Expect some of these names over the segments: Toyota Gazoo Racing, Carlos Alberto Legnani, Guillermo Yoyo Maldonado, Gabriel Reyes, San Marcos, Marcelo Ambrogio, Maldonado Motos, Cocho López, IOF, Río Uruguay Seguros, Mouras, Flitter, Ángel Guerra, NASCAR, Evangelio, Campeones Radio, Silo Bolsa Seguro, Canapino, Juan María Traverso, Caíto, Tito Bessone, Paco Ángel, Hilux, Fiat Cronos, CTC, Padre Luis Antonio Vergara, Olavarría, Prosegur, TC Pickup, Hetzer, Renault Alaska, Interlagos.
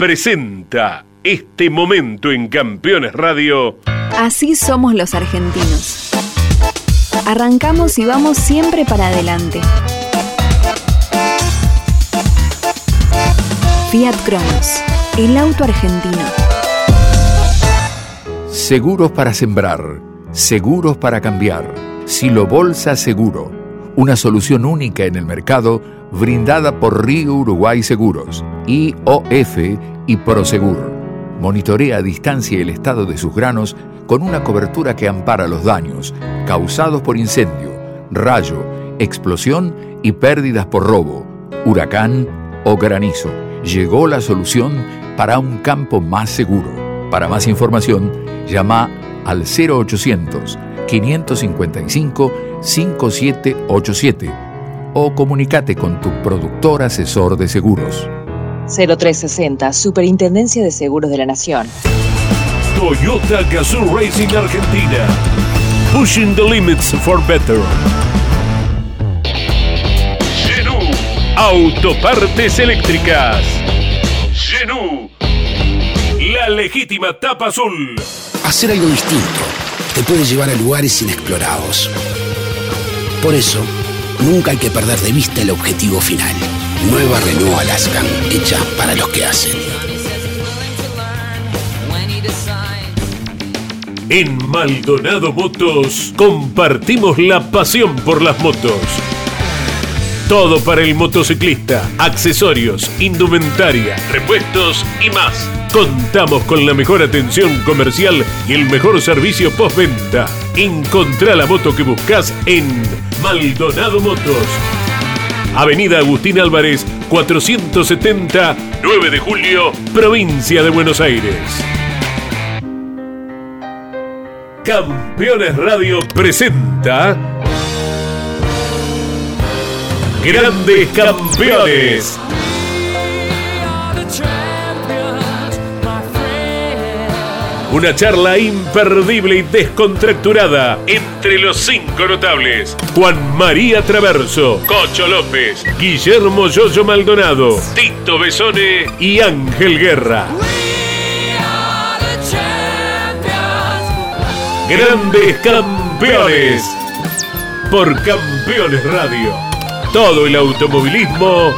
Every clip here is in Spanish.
presenta este momento en Campeones Radio. Así somos los argentinos. Arrancamos y vamos siempre para adelante. Fiat Cronos, el auto argentino. Seguros para sembrar, seguros para cambiar. Silo Bolsa Seguro, una solución única en el mercado brindada por Río Uruguay Seguros, IOF y Prosegur. Monitorea a distancia el estado de sus granos con una cobertura que ampara los daños causados por incendio, rayo, explosión y pérdidas por robo, huracán o granizo. Llegó la solución para un campo más seguro. Para más información, llama al 0800-555-5787 o comunícate con tu productor asesor de seguros. 0360, Superintendencia de Seguros de la Nación. Toyota Gazoo Racing Argentina. Pushing the limits for better. Genú Autopartes Eléctricas. Genú, la legítima tapa azul. Hacer algo distinto te puede llevar a lugares inexplorados. Por eso, nunca hay que perder de vista el objetivo final. Nueva Renault Alaska, hecha para los que hacen. En Maldonado Motos compartimos la pasión por las motos. Todo para el motociclista, accesorios, indumentaria, repuestos y más. Contamos con la mejor atención comercial y el mejor servicio postventa. Encontrá la moto que buscas en Maldonado Motos. Avenida Agustín Álvarez, 470, 9 de julio, provincia de Buenos Aires. Campeones Radio presenta Grandes Campeones. Una charla imperdible y descontracturada entre los cinco notables. Juan María Traverso, Cocho López, Guillermo Yoyo Maldonado, Tito Bessone y Ángel Guerra. Grandes Campeones. Por Campeones Radio. Todo el automovilismo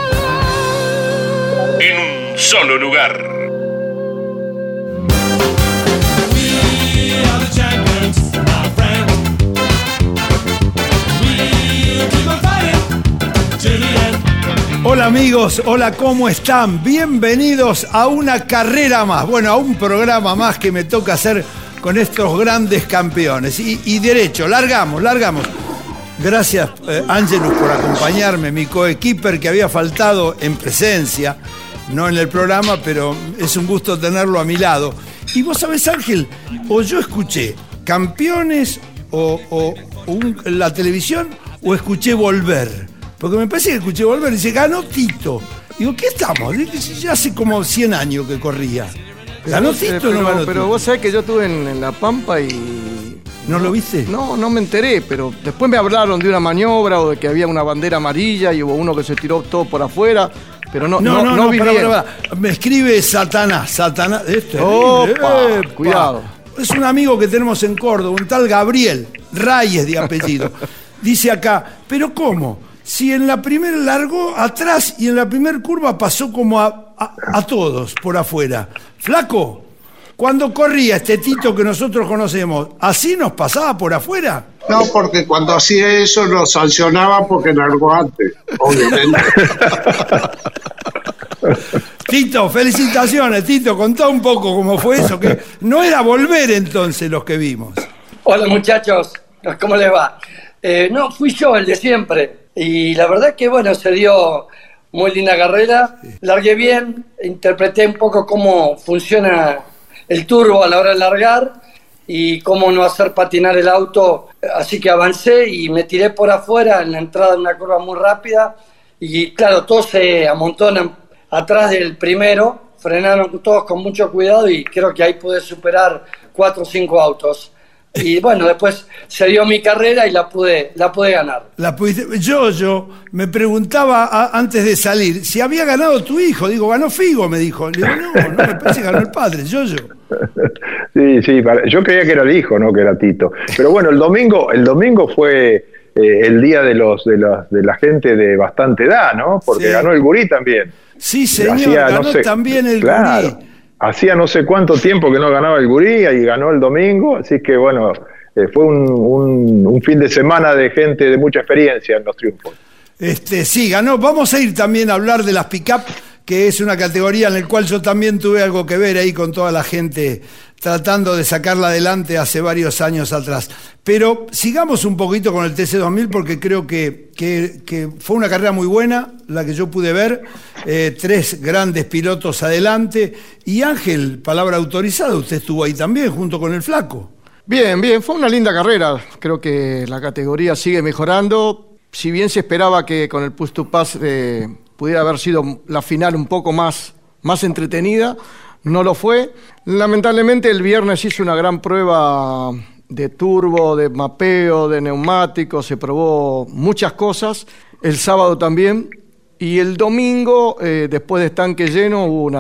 en un solo lugar. Hola amigos, hola, ¿cómo están? Bienvenidos a una carrera más, bueno, a un programa más que me toca hacer con estos grandes campeones. Y derecho, largamos. Gracias, Ángelus, por acompañarme, mi coequiper que había faltado en presencia, no en el programa, pero es un gusto tenerlo a mi lado. Y vos sabés, Ángel, o yo escuché Campeones o la televisión, o escuché Volver. Porque me parece que escuché Volver y dice, ganó Tito. Digo, ¿qué estamos? Ya hace como 100 años que corría. ¿Ganó Tito o no ganó Tito? Pero vos sabés que yo estuve en La Pampa y... ¿No lo viste? No me enteré, pero después me hablaron de una maniobra o de que había una bandera amarilla y hubo uno que se tiró todo por afuera, pero no vi bien. Me escribe Satanás. Este es horrible. Cuidado. Es un amigo que tenemos en Córdoba, un tal Gabriel Reyes de apellido. Dice acá, ¿pero cómo? Si en la primera largó atrás y en la primera curva pasó como a todos por afuera. Flaco, cuando corría este Tito que nosotros conocemos, ¿así nos pasaba por afuera? No, porque cuando hacía eso nos sancionaban porque largó antes, obviamente. Tito, felicitaciones, Tito. Contá un poco cómo fue eso, que no era Volver entonces los que vimos. Hola muchachos, ¿cómo les va? No, fui yo el de siempre. Y la verdad que bueno, se dio muy linda carrera, largué bien, interpreté un poco cómo funciona el turbo a la hora de largar y cómo no hacer patinar el auto, así que avancé y me tiré por afuera en la entrada de una curva muy rápida y claro, todos se amontonan atrás del primero, frenaron todos con mucho cuidado y creo que ahí pude superar 4 o 5 autos. Y bueno, después se dio mi carrera y la pude ganar. La pudiste. Yo me preguntaba antes de salir si había ganado tu hijo. Digo, ganó Figo, me dijo. Le digo, no, me parece que ganó el padre, Yoyo. Sí, yo creía que era el hijo, no que era Tito. Pero bueno, el domingo fue el día de la gente de bastante edad, ¿no? Porque sí. Ganó el gurí también. Sí, señor, también el gurí. Hacía no sé cuánto tiempo que no ganaba el gurí y ganó el domingo, así que bueno, fue un fin de semana de gente de mucha experiencia en los triunfos. Sí, ganó. Vamos a ir también a hablar de las pick-up, que es una categoría en la cual yo también tuve algo que ver ahí con toda la gente tratando de sacarla adelante hace varios años atrás. Pero sigamos un poquito con el TC2000 porque creo que fue una carrera muy buena la que yo pude ver, 3 grandes pilotos adelante. Y Ángel, palabra autorizada, usted estuvo ahí también junto con el Flaco. Bien, fue una linda carrera. Creo que la categoría sigue mejorando. Si bien se esperaba que con el Push to Pass pudiera haber sido la final un poco más entretenida, no lo fue. Lamentablemente el viernes hizo una gran prueba de turbo, de mapeo, de neumáticos, se probó muchas cosas, el sábado también, y el domingo, después de estanque lleno, hubo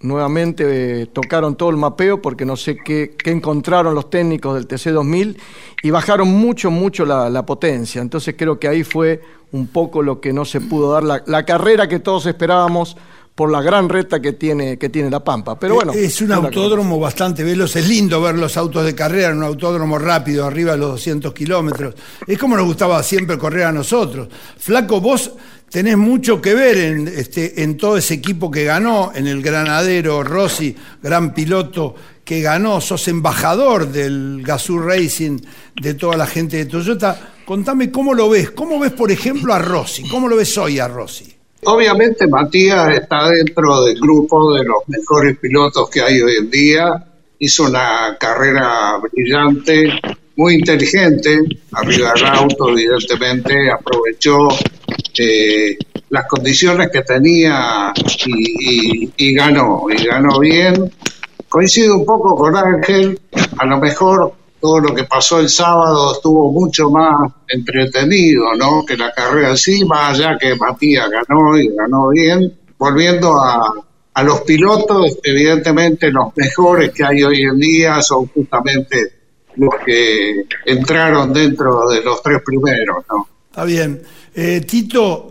nuevamente tocaron todo el mapeo, porque no sé qué encontraron los técnicos del TC2000, y bajaron mucho la potencia. Entonces creo que ahí fue un poco lo que no se pudo dar, la carrera que todos esperábamos, por la gran recta que tiene La Pampa. Pero bueno, es un autódromo bastante veloz, es lindo ver los autos de carrera en un autódromo rápido, arriba de los 200 kilómetros. Es como nos gustaba siempre correr a nosotros. Flaco, vos tenés mucho que ver en todo ese equipo que ganó, en el granadero Rossi, gran piloto que ganó, sos embajador del Gazoo Racing, de toda la gente de Toyota. Contame cómo lo ves, por ejemplo a Rossi, cómo lo ves hoy a Rossi. Obviamente Matías está dentro del grupo de los mejores pilotos que hay hoy en día. Hizo una carrera brillante, muy inteligente, arriba del auto, evidentemente, aprovechó las condiciones que tenía y ganó, bien. Coincido un poco con Ángel, a lo mejor todo lo que pasó el sábado estuvo mucho más entretenido, ¿no?, que la carrera en sí, más allá que Matías ganó y ganó bien. Volviendo a los pilotos, evidentemente los mejores que hay hoy en día son justamente los que entraron dentro de los 3 primeros, ¿no? Está bien. Tito,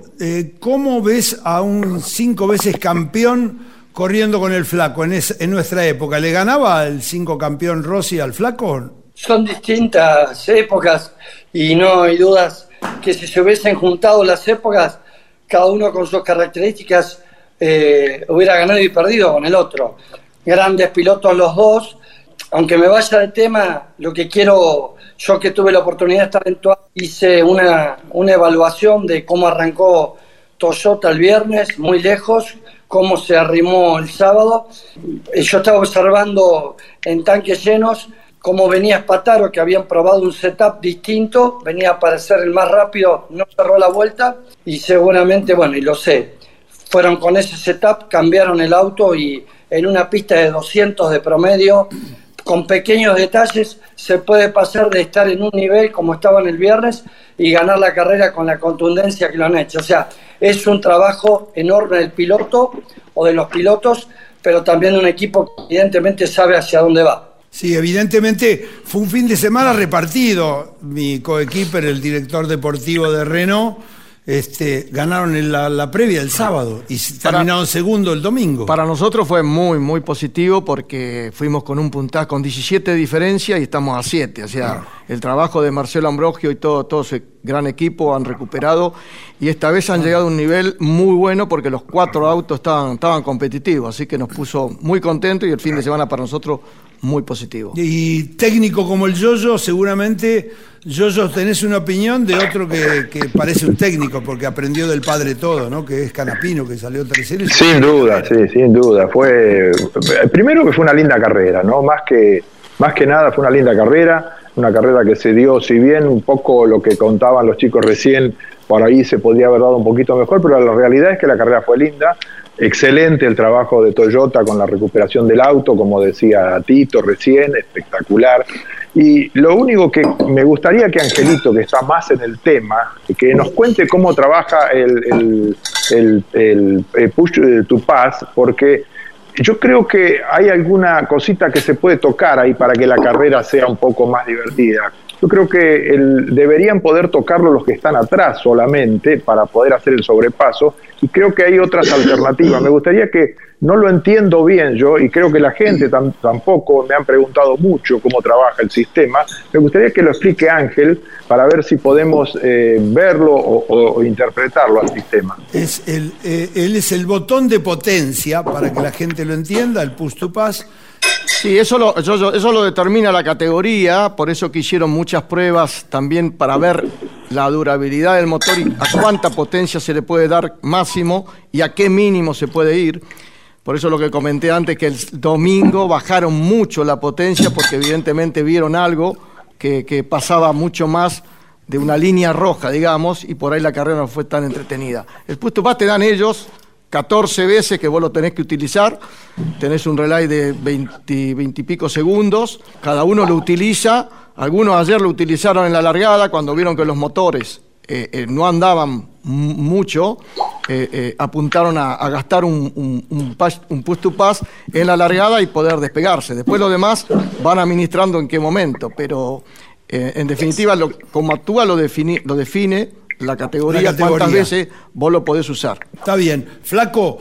¿cómo ves a un 5 veces campeón corriendo con el Flaco en nuestra época? ¿Le ganaba el 5 campeón Rossi al Flaco? Son distintas épocas y no hay dudas que si se hubiesen juntado las épocas, cada uno con sus características, hubiera ganado y perdido con el otro. Grandes pilotos los dos. Aunque me vaya de tema, lo que quiero, yo que tuve la oportunidad de estar en Toyota, hice una evaluación de cómo arrancó Toyota el viernes, muy lejos, cómo se arrimó el sábado. Yo estaba observando en tanques llenos cómo venía Espataro, que habían probado un setup distinto, venía a parecer el más rápido, no cerró la vuelta, y seguramente, bueno, y lo sé, fueron con ese setup, cambiaron el auto y en una pista de 200 de promedio, con pequeños detalles, se puede pasar de estar en un nivel como estaban el viernes y ganar la carrera con la contundencia que lo han hecho. O sea, es un trabajo enorme del piloto o de los pilotos, pero también un equipo que evidentemente sabe hacia dónde va. Sí, evidentemente fue un fin de semana repartido. Mi coequiper, el director deportivo de Renault, ganaron la previa el sábado y terminaron segundo el domingo. Para nosotros fue muy positivo porque fuimos con un puntaje con 17 de diferencia y estamos a 7. O sea, el trabajo de Marcelo Ambrogio y todo ese gran equipo han recuperado y esta vez han llegado a un nivel muy bueno porque los 4 autos estaban competitivos, así que nos puso muy contentos y el fin de semana para nosotros muy positivo. Y técnico como el Yoyo, seguramente, Yoyo, tenés una opinión de otro que parece un técnico, porque aprendió del padre todo, ¿no? Que es Canapino, que salió tercero. Sin duda. Primero que fue una linda carrera, ¿no? Más que nada fue una linda carrera, que se dio, si bien un poco lo que contaban los chicos recién, por ahí se podría haber dado un poquito mejor, pero la realidad es que la carrera fue linda. Excelente el trabajo de Toyota con la recuperación del auto, como decía Tito recién, espectacular. Y lo único que me gustaría que Angelito, que está más en el tema, que nos cuente cómo trabaja el push to pass, porque yo creo que hay alguna cosita que se puede tocar ahí para que la carrera sea un poco más divertida. Yo creo que deberían poder tocarlo los que están atrás solamente para poder hacer el sobrepaso, y creo que hay otras alternativas. Me gustaría que, no lo entiendo bien yo, y creo que la gente tampoco, me han preguntado mucho cómo trabaja el sistema, me gustaría que lo explique Ángel para ver si podemos verlo o interpretarlo al sistema. Él es el botón de potencia, para que la gente lo entienda, el push to pass. Sí, eso lo determina la categoría, por eso que hicieron muchas pruebas también para ver la durabilidad del motor y a cuánta potencia se le puede dar máximo y a qué mínimo se puede ir. Por eso lo que comenté antes, que el domingo bajaron mucho la potencia porque evidentemente vieron algo que pasaba mucho más de una línea roja, digamos, y por ahí la carrera no fue tan entretenida. El push to pass te dan ellos 14 veces que vos lo tenés que utilizar, tenés un relay de 20 y pico segundos, cada uno lo utiliza, algunos ayer lo utilizaron en la largada cuando vieron que los motores no andaban mucho, apuntaron a gastar un push to pass en la largada y poder despegarse, después los demás van administrando en qué momento, pero en definitiva como actúa lo define la categoría, cuántas veces vos lo podés usar. Está bien. Flaco,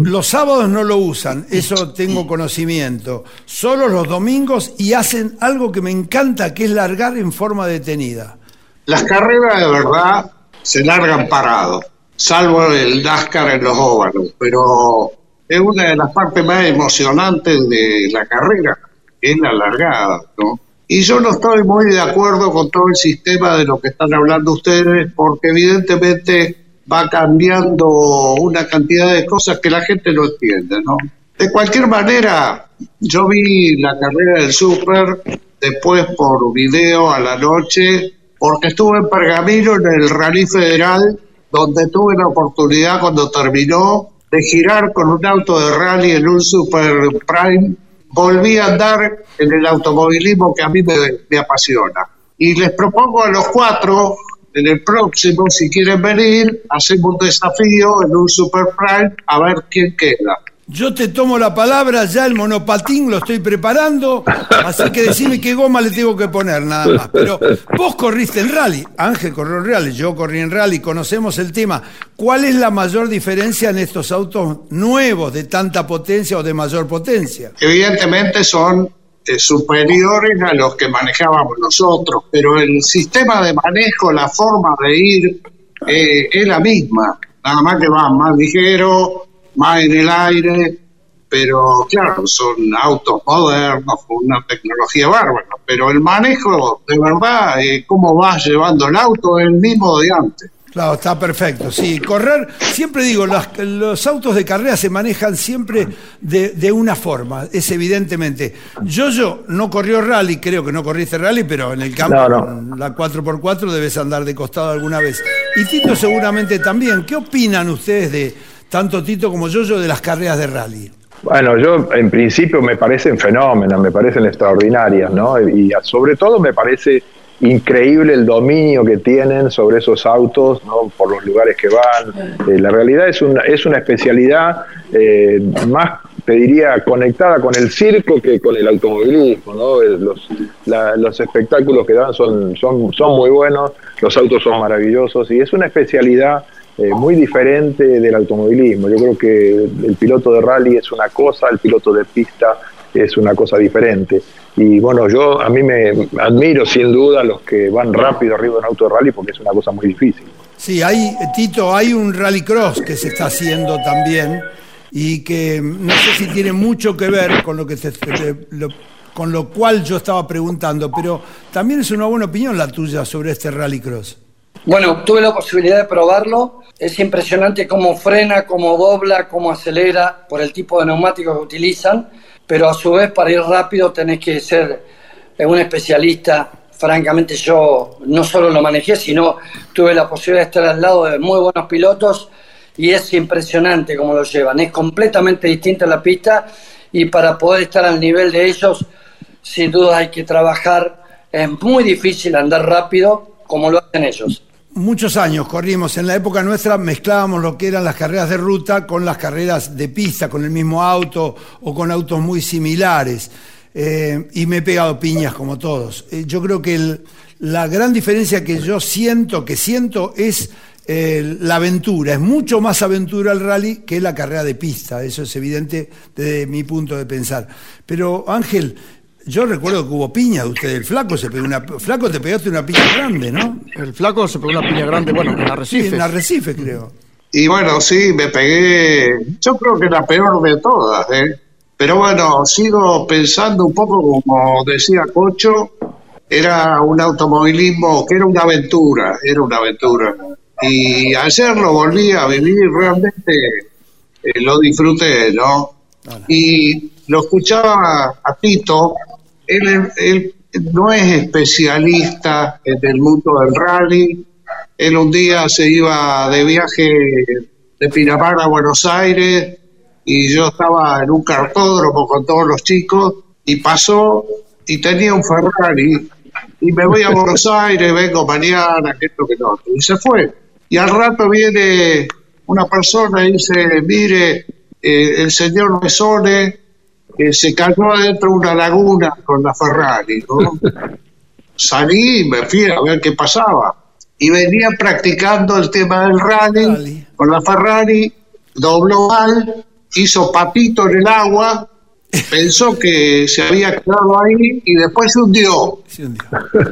los sábados no lo usan, eso tengo conocimiento. Solo los domingos, y hacen algo que me encanta, que es largar en forma detenida. Las carreras de verdad se largan parados, salvo el NASCAR en los óvalos, pero es una de las partes más emocionantes de la carrera, es la largada, ¿no? Y yo no estoy muy de acuerdo con todo el sistema de lo que están hablando ustedes, porque evidentemente va cambiando una cantidad de cosas que la gente no entiende, ¿no? De cualquier manera, yo vi la carrera del Super después por video a la noche, porque estuve en Pergamino en el Rally Federal, donde tuve la oportunidad cuando terminó de girar con un auto de rally en un Super Prime. Volví a andar en el automovilismo que a mí me apasiona. Y les propongo a los cuatro, en el próximo, si quieren venir, hacemos un desafío en un Super Prime a ver quién queda. Yo te tomo la palabra, ya el monopatín lo estoy preparando, así que decime qué goma le tengo que poner, nada más. Pero vos corriste en rally, Ángel corrió en rally, yo corrí en rally, conocemos el tema. ¿Cuál es la mayor diferencia en estos autos nuevos de tanta potencia o de mayor potencia? Evidentemente son superiores a los que manejábamos nosotros, pero el sistema de manejo, la forma de ir, es la misma, nada más que van más ligero, más en el aire, pero claro, son autos modernos, con una tecnología bárbara, pero el manejo, de verdad, cómo vas llevando el auto, es el mismo de antes. Claro, está perfecto, sí, correr, siempre digo, los autos de carrera se manejan siempre de una forma, es evidentemente. Yo no corrió rally, creo que no corriste rally, pero en el campo, no. La 4x4 debes andar de costado alguna vez. Y Tito seguramente también. ¿Qué opinan ustedes de tanto Tito como yo de las carreras de rally? Bueno, yo en principio me parecen fenómenos, me parecen extraordinarias, ¿no? Y sobre todo me parece increíble el dominio que tienen sobre esos autos, ¿no? Por los lugares que van. La realidad es una especialidad más, te diría, conectada con el circo que con el automovilismo, ¿no? Los espectáculos que dan son muy buenos, los autos son maravillosos y es una especialidad muy diferente del automovilismo. Yo creo que el piloto de rally es una cosa, el piloto de pista es una cosa diferente. Y bueno, a mí me admiro sin duda los que van rápido arriba de un auto de rally porque es una cosa muy difícil. Sí, hay un rallycross que se está haciendo también y que no sé si tiene mucho que ver con lo que con lo cual yo estaba preguntando, pero también es una buena opinión la tuya sobre este rallycross. Bueno, tuve la posibilidad de probarlo. Es impresionante cómo frena, cómo dobla, cómo acelera por el tipo de neumático que utilizan, pero a su vez para ir rápido tenés que ser un especialista. Francamente yo no solo lo manejé, sino tuve la posibilidad de estar al lado de muy buenos pilotos y es impresionante cómo lo llevan. Es completamente distinta la pista y para poder estar al nivel de ellos, sin duda hay que trabajar. Es muy difícil andar rápido como lo hacen ellos. Muchos años corrimos, en la época nuestra mezclábamos lo que eran las carreras de ruta con las carreras de pista, con el mismo auto o con autos muy similares. Y me he pegado piñas como todos. Yo creo que la gran diferencia que yo siento es la aventura. Es mucho más aventura el rally que la carrera de pista. Eso es evidente desde mi punto de pensar. Pero Ángel, yo recuerdo que hubo piña de ustedes. El Flaco se pegó Flaco, te pegaste una piña grande, ¿no? El Flaco se pegó una piña grande, bueno, en Arrecife. Sí, en Arrecife, creo. Y bueno, sí, me pegué. Yo creo que la peor de todas, ¿eh? Pero bueno, sigo pensando un poco, como decía Cocho, era un automovilismo que era una aventura, Y ayer lo volví a vivir, realmente lo disfruté, ¿no? Y lo escuchaba a Tito, él no es especialista en el mundo del rally. Él un día se iba de viaje de Pinamar a Buenos Aires y yo estaba en un cartódromo con todos los chicos y pasó y tenía un Ferrari y me voy a Buenos Aires, vengo mañana, que esto, que no, y se fue. Y al rato viene una persona y dice, mire, el señor Bessone se cayó adentro de una laguna con la Ferrari, ¿no? Salí y me fui a ver qué pasaba. Y venía practicando el tema del rally con la Ferrari, dobló mal, hizo papito en el agua, pensó que se había quedado ahí y después se hundió.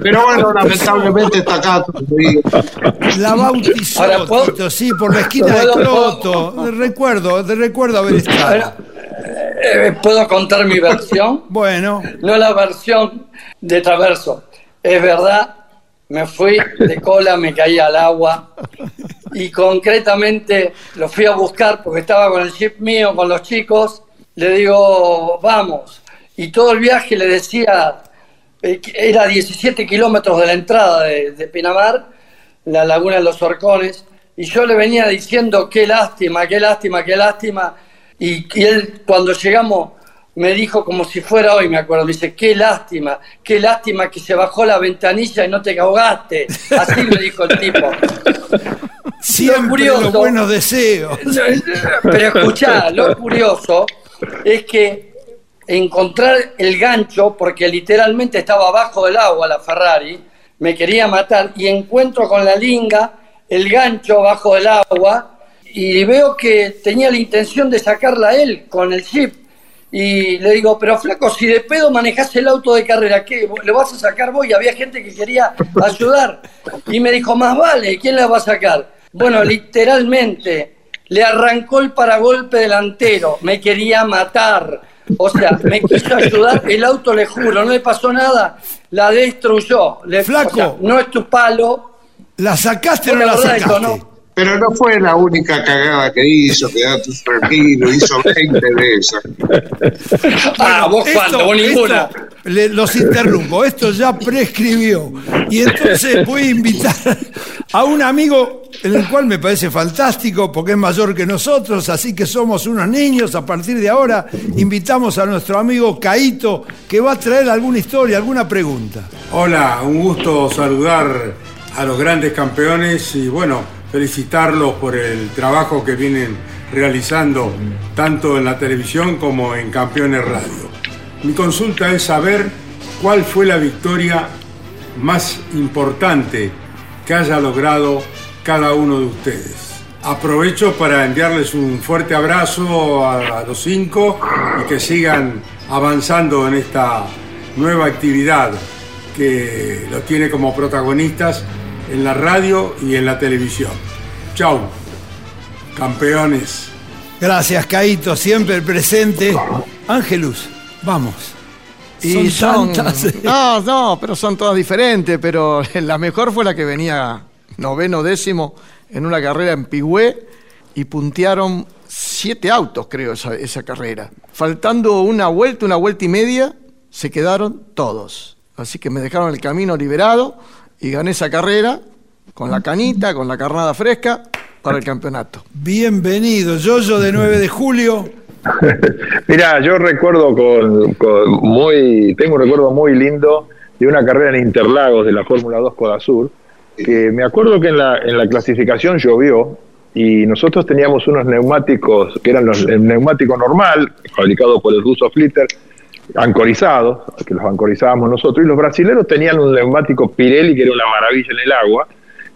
Pero bueno, lamentablemente está acá. La bautizó, ahora, Tito, sí, por la esquina de Croto. Recuerdo haber estado. ¿Puedo contar mi versión? Bueno. No la versión de Traverso. Es verdad, me fui de cola, me caí al agua y concretamente lo fui a buscar porque estaba con el jeep mío, con los chicos. Le digo, vamos. Y todo el viaje le decía, era 17 kilómetros de la entrada de Pinamar, la laguna de los Horcones, y yo le venía diciendo, qué lástima. Y él, cuando llegamos, me dijo como si fuera hoy, me acuerdo, me dice, qué lástima que se bajó la ventanilla y no te ahogaste. Así me dijo el tipo. Siempre los buenos deseos. Pero escuchá, lo curioso es que encontrar el gancho, porque literalmente estaba abajo del agua la Ferrari, me quería matar, y encuentro con la linga el gancho abajo del agua y veo que tenía la intención de sacarla él con el jeep. Y le digo, pero Flaco, si de pedo manejás el auto de carrera, ¿qué? ¿Lo vas a sacar vos? Y había gente que quería ayudar. Y me dijo, más vale, ¿quién la va a sacar? Bueno, literalmente, le arrancó el paragolpe delantero, me quería matar. O sea, me quiso ayudar, el auto, le juro, no le pasó nada, la destruyó. Flaco, o sea, no es tu palo. ¿La sacaste o no la sacaste? Esto, ¿no? Pero no fue la única cagada que hizo, quedate tranquilo, hizo 20 de esas. Ah, vos cuánto, ninguna. Los interrumpo, esto ya prescribió. Y entonces voy a invitar a un amigo, el cual me parece fantástico, porque es mayor que nosotros, así que somos unos niños. A partir de ahora invitamos a nuestro amigo Caíto, que va a traer alguna historia, alguna pregunta. Hola, un gusto saludar a los grandes campeones y bueno, felicitarlos por el trabajo que vienen realizando tanto en la televisión como en Campeones Radio. Mi consulta es saber cuál fue la victoria más importante que haya logrado cada uno de ustedes. Aprovecho para enviarles un fuerte abrazo a los cinco y que sigan avanzando en esta nueva actividad que los tiene como protagonistas en la radio y en la televisión. Chau, campeones. Gracias, Caíto, siempre presente. Ángelus, vamos. Y pero son todas diferentes, pero la mejor fue la que venía 9º, 10º en una carrera en Pigüé y puntearon 7 autos, creo, esa carrera. Faltando una vuelta y media, se quedaron todos. Así que me dejaron el camino liberado. Y gané esa carrera con la canita, con la carnada fresca, para el campeonato. Bienvenido, Yoyo, de 9 de julio. Mirá, yo recuerdo tengo un recuerdo muy lindo de una carrera en Interlagos de la Fórmula 2 Codasur, que me acuerdo que en la clasificación llovió y nosotros teníamos unos neumáticos que eran el neumático normal, fabricado por el ruso Flitter, ancorizados, que los ancorizábamos nosotros, y los brasileros tenían un neumático Pirelli que era una maravilla en el agua.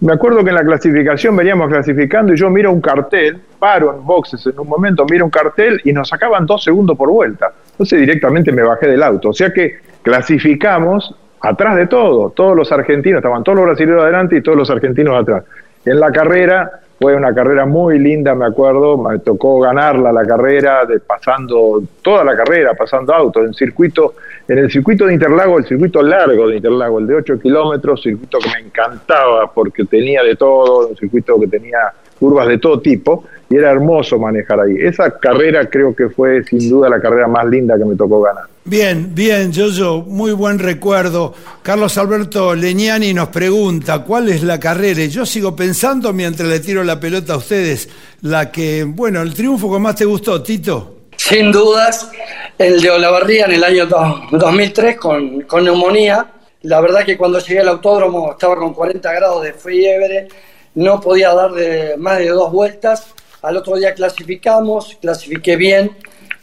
Me acuerdo que en la clasificación veníamos clasificando y yo miro un cartel, paro en boxes en un momento, miro un cartel y nos sacaban 2 segundos por vuelta. Entonces directamente me bajé del auto. O sea que clasificamos atrás de todos los argentinos, estaban todos los brasileños adelante y todos los argentinos atrás. En la carrera, fue una carrera muy linda, me acuerdo, me tocó ganarla la carrera, pasando toda la carrera, pasando autos, en el circuito de Interlagos, el circuito largo de Interlagos, el de 8 kilómetros, circuito que me encantaba porque tenía de todo, un circuito que tenía curvas de todo tipo, y era hermoso manejar ahí. Esa carrera creo que fue sin duda la carrera más linda que me tocó ganar. Bien, bien, Yoyo, muy buen recuerdo. Carlos Alberto Legnani nos pregunta, ¿cuál es la carrera? Y yo sigo pensando mientras le tiro la pelota a ustedes, la que, bueno, el triunfo que más te gustó, Tito. Sin dudas, el de Olavarría en el año 2003 con neumonía. La verdad que cuando llegué al autódromo estaba con 40 grados de fiebre, no podía dar más de 2 vueltas. Al otro día clasifiqué bien,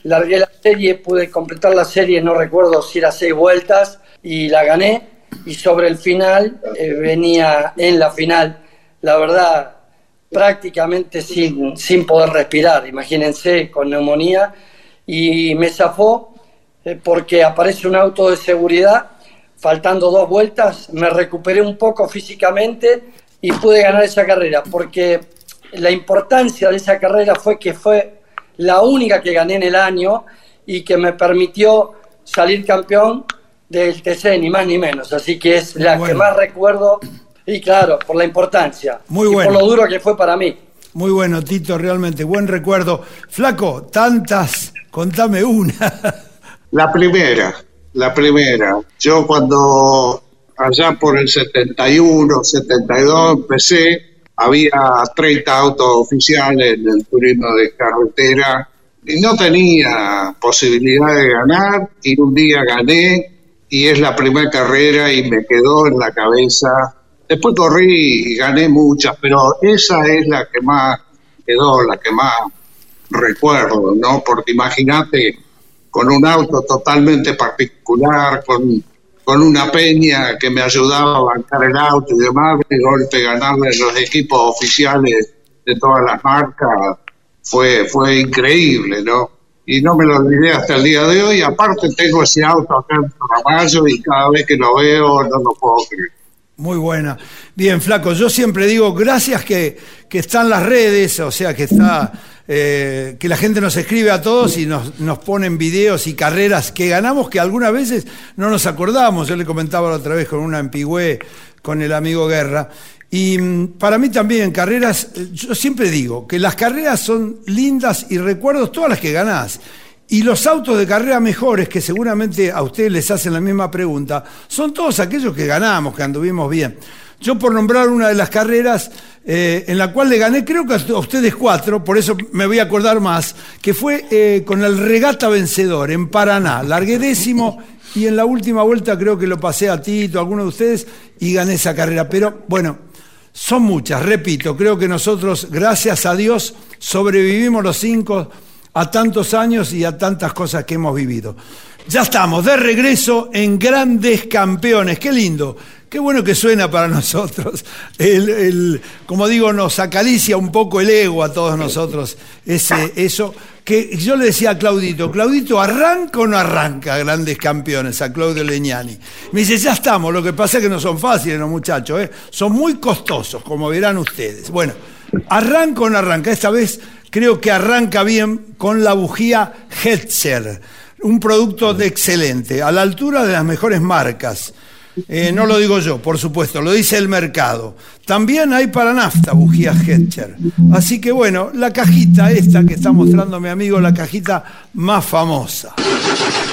largué la serie, pude completar la serie, no recuerdo si era 6 vueltas, y la gané. Y sobre el final, venía en la final, la verdad, prácticamente sin poder respirar, imagínense, con neumonía. Y me zafó porque aparece un auto de seguridad, faltando 2 vueltas, me recuperé un poco físicamente y pude ganar esa carrera, porque la importancia de esa carrera fue que fue la única que gané en el año y que me permitió salir campeón del TC, ni más ni menos. Así que es la que más recuerdo, y claro, por la importancia, muy bueno, y por lo duro que fue para mí. Muy bueno, Tito, realmente, buen recuerdo. Flaco, tantas, contame una. La primera. Yo cuando allá por el 71, 72 empecé, había 30 autos oficiales en el turismo de carretera y no tenía posibilidad de ganar, y un día gané y es la primera carrera y me quedó en la cabeza. Después corrí y gané muchas, pero esa es la que más quedó, la que más recuerdo, ¿no? Porque imagínate, con un auto totalmente particular, con una peña que me ayudaba a bancar el auto y demás, de golpe ganarle los equipos oficiales de todas las marcas fue increíble, ¿no? Y no me lo olvidé hasta el día de hoy. Aparte tengo ese auto acá en Ramallo y cada vez que lo veo no lo puedo creer. Muy buena. Bien, Flaco, yo siempre digo gracias que están las redes, o sea, que está que la gente nos escribe a todos y nos ponen videos y carreras que ganamos que algunas veces no nos acordamos. Yo le comentaba la otra vez con una en Pigüé, con el amigo Guerra. Y para mí también, carreras, yo siempre digo que las carreras son lindas y recuerdos todas las que ganás. Y los autos de carrera mejores, que seguramente a ustedes les hacen la misma pregunta, son todos aquellos que ganamos, que anduvimos bien. Yo por nombrar una de las carreras en la cual le gané, creo que a ustedes 4, por eso me voy a acordar más, que fue con el Regata Vencedor en Paraná. Largué 10º y en la última vuelta creo que lo pasé a Tito, a alguno de ustedes, y gané esa carrera. Pero bueno, son muchas, repito, creo que nosotros, gracias a Dios, sobrevivimos los 5 a tantos años y a tantas cosas que hemos vivido. Ya estamos de regreso en Grandes Campeones. Qué lindo, qué bueno que suena para nosotros. Como digo, nos acaricia un poco el ego a todos nosotros. Eso que yo le decía a Claudito, ¿arranca o no arranca Grandes Campeones? A Claudio Legnani. Me dice, ya estamos, lo que pasa es que no son fáciles los muchachos, son muy costosos, como verán ustedes. Bueno, ¿arranca o no arranca? Esta vez creo que arranca bien con la bujía Hetzer, un producto de excelente, a la altura de las mejores marcas. No lo digo yo, por supuesto, lo dice el mercado. También hay para nafta bujía Hetzer. Así que bueno, la cajita esta que está mostrando mi amigo, la cajita más famosa.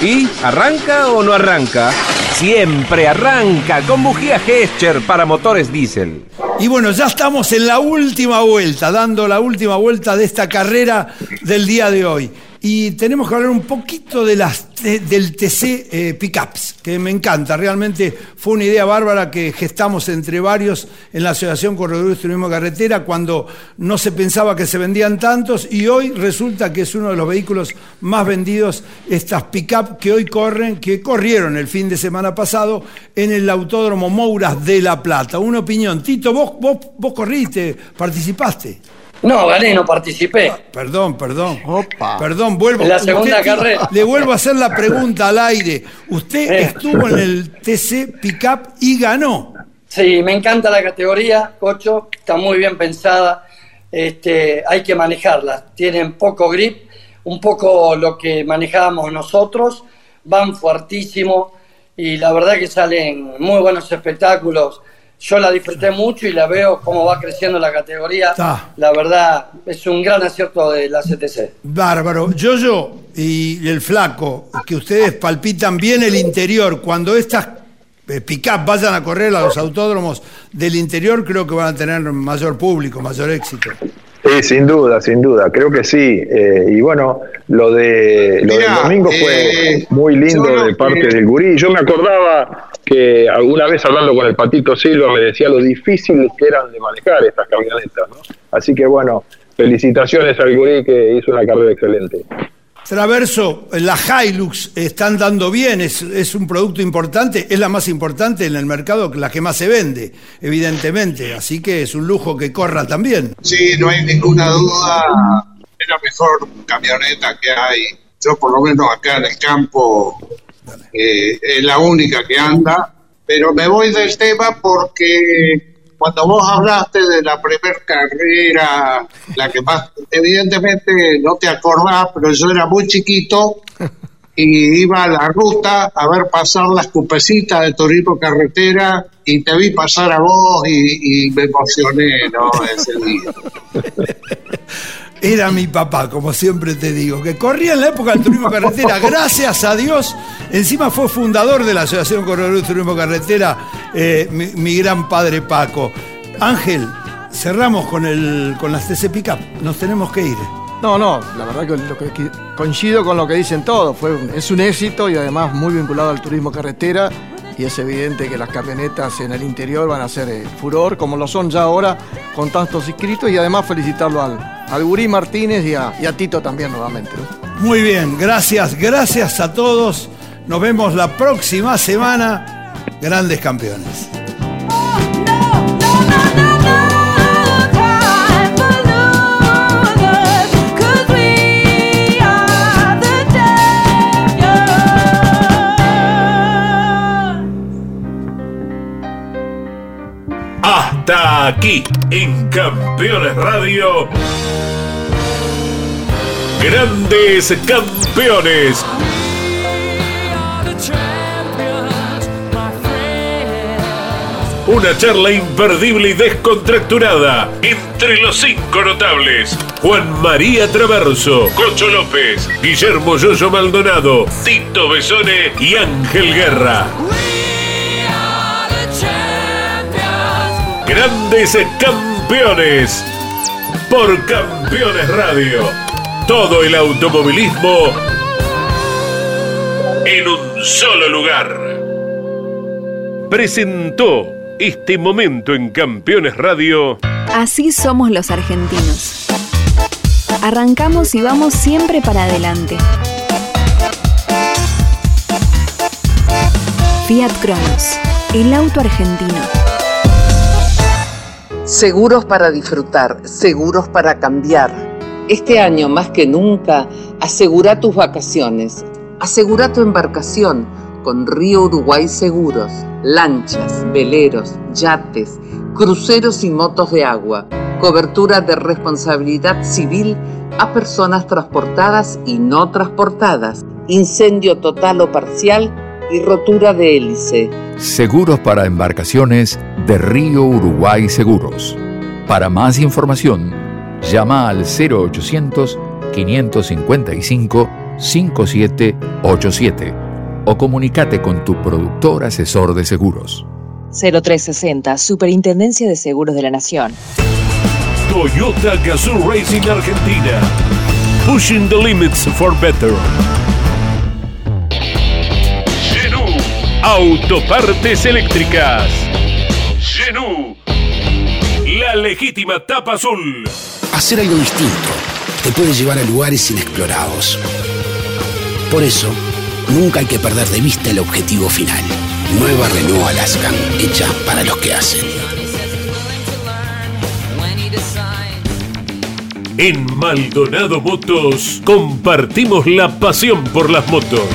¿Y arranca o no arranca? Siempre arranca con bujía Hetzer para motores diésel. Y bueno, ya estamos en la última vuelta, dando la última vuelta de esta carrera del día de hoy. Y tenemos que hablar un poquito de del TC Pickups, que me encanta. Realmente fue una idea bárbara que gestamos entre varios en la Asociación Corredores de Turismo Carretera cuando no se pensaba que se vendían tantos, y hoy resulta que es uno de los vehículos más vendidos, estas Pickup que hoy corren, que corrieron el fin de semana pasado en el Autódromo Mouras de La Plata. Una opinión. Tito, vos corriste, participaste. No, gané, no participé. Perdón. Opa. Perdón, vuelvo. En la segunda carrera. Le vuelvo a hacer la pregunta al aire. Usted estuvo en el TC Pickup y ganó. Sí, me encanta la categoría, Cocho. Está muy bien pensada. Hay que manejarla. Tienen poco grip, un poco lo que manejábamos nosotros. Van fuertísimo y la verdad que salen muy buenos espectáculos. Yo la disfruté mucho y la veo cómo va creciendo la categoría. Está. La verdad, es un gran acierto de la CTC. Bárbaro. Yoyo y el Flaco, que ustedes palpitan bien el interior. Cuando estas pick-up vayan a correr a los autódromos del interior, creo que van a tener mayor público, mayor éxito. Sí, sin duda. Creo que sí. Y bueno, lo del domingo fue muy lindo de parte del gurí. Yo me acordaba que alguna vez hablando con el Patito Silva me decía lo difíciles que eran de manejar estas camionetas, ¿no? Así que bueno, felicitaciones al gurí que hizo una carrera excelente. Traverso, las Hilux están dando bien, es un producto importante, es la más importante en el mercado, la que más se vende, evidentemente, así que es un lujo que corra también. Sí, no hay ninguna duda, es la mejor camioneta que hay, yo por lo menos acá en el campo. Es la única que anda, pero me voy del tema porque cuando vos hablaste de la primer carrera, la que más, evidentemente no te acordás, pero yo era muy chiquito y iba a la ruta a ver pasar las cupecitas de Turismo Carretera y te vi pasar a vos y me emocioné, ¿no? Ese día. Era mi papá, como siempre te digo, que corría en la época del Turismo Carretera, gracias a Dios. Encima fue fundador de la Asociación Corredores de Turismo Carretera, mi gran padre Paco. Ángel, cerramos con las TC Pickup, nos tenemos que ir. No, la verdad que, coincido con lo que dicen todos, es un éxito y además muy vinculado al Turismo Carretera. Y es evidente que las camionetas en el interior van a ser furor, como lo son ya ahora, con tantos inscritos. Y además felicitarlo al Gurí Martínez y a Tito también nuevamente, ¿no? Muy bien, gracias a todos. Nos vemos la próxima semana. Grandes campeones. Hasta aquí, en Campeones Radio. Grandes campeones. Una charla imperdible y descontracturada entre los cinco notables. Juan María Traverso, Cocho López, Guillermo Yoyo Maldonado, Tito Bessone y Ángel Guerra. Grandes campeones por Campeones Radio. Todo el automovilismo en un solo lugar. Presentó este momento en Campeones Radio. Así somos los argentinos. Arrancamos y vamos siempre para adelante. Fiat Cronos, el auto argentino. Seguros para disfrutar, seguros para cambiar. Este año más que nunca, asegura tus vacaciones. Asegura tu embarcación con Río Uruguay Seguros. Lanchas, veleros, yates, cruceros y motos de agua. Cobertura de responsabilidad civil a personas transportadas y no transportadas. Incendio total o parcial y rotura de hélice. Seguros para embarcaciones de Río Uruguay Seguros. Para más información, llama al 0800-555-5787 o comunícate con tu productor asesor de seguros. 0360, Superintendencia de Seguros de la Nación. Toyota Gazoo Racing Argentina. Pushing the limits for better. Genú Autopartes Eléctricas. Genú, la legítima tapa azul. Hacer algo distinto te puede llevar a lugares inexplorados. Por eso, nunca hay que perder de vista el objetivo final. Nueva Renault Alaska, hecha para los que hacen. En Maldonado Motos compartimos la pasión por las motos.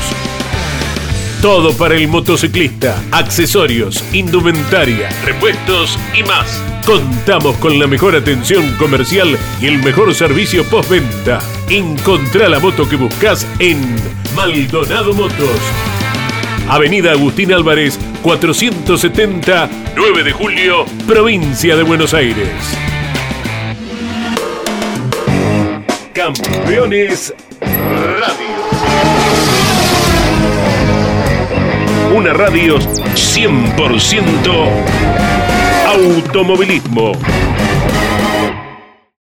Todo para el motociclista, accesorios, indumentaria, repuestos y más. Contamos con la mejor atención comercial y el mejor servicio postventa. Encontrá la moto que buscas en Maldonado Motos. Avenida Agustín Álvarez, 470, 9 de julio, provincia de Buenos Aires. Campeones Radio. Una radio 100% automovilismo.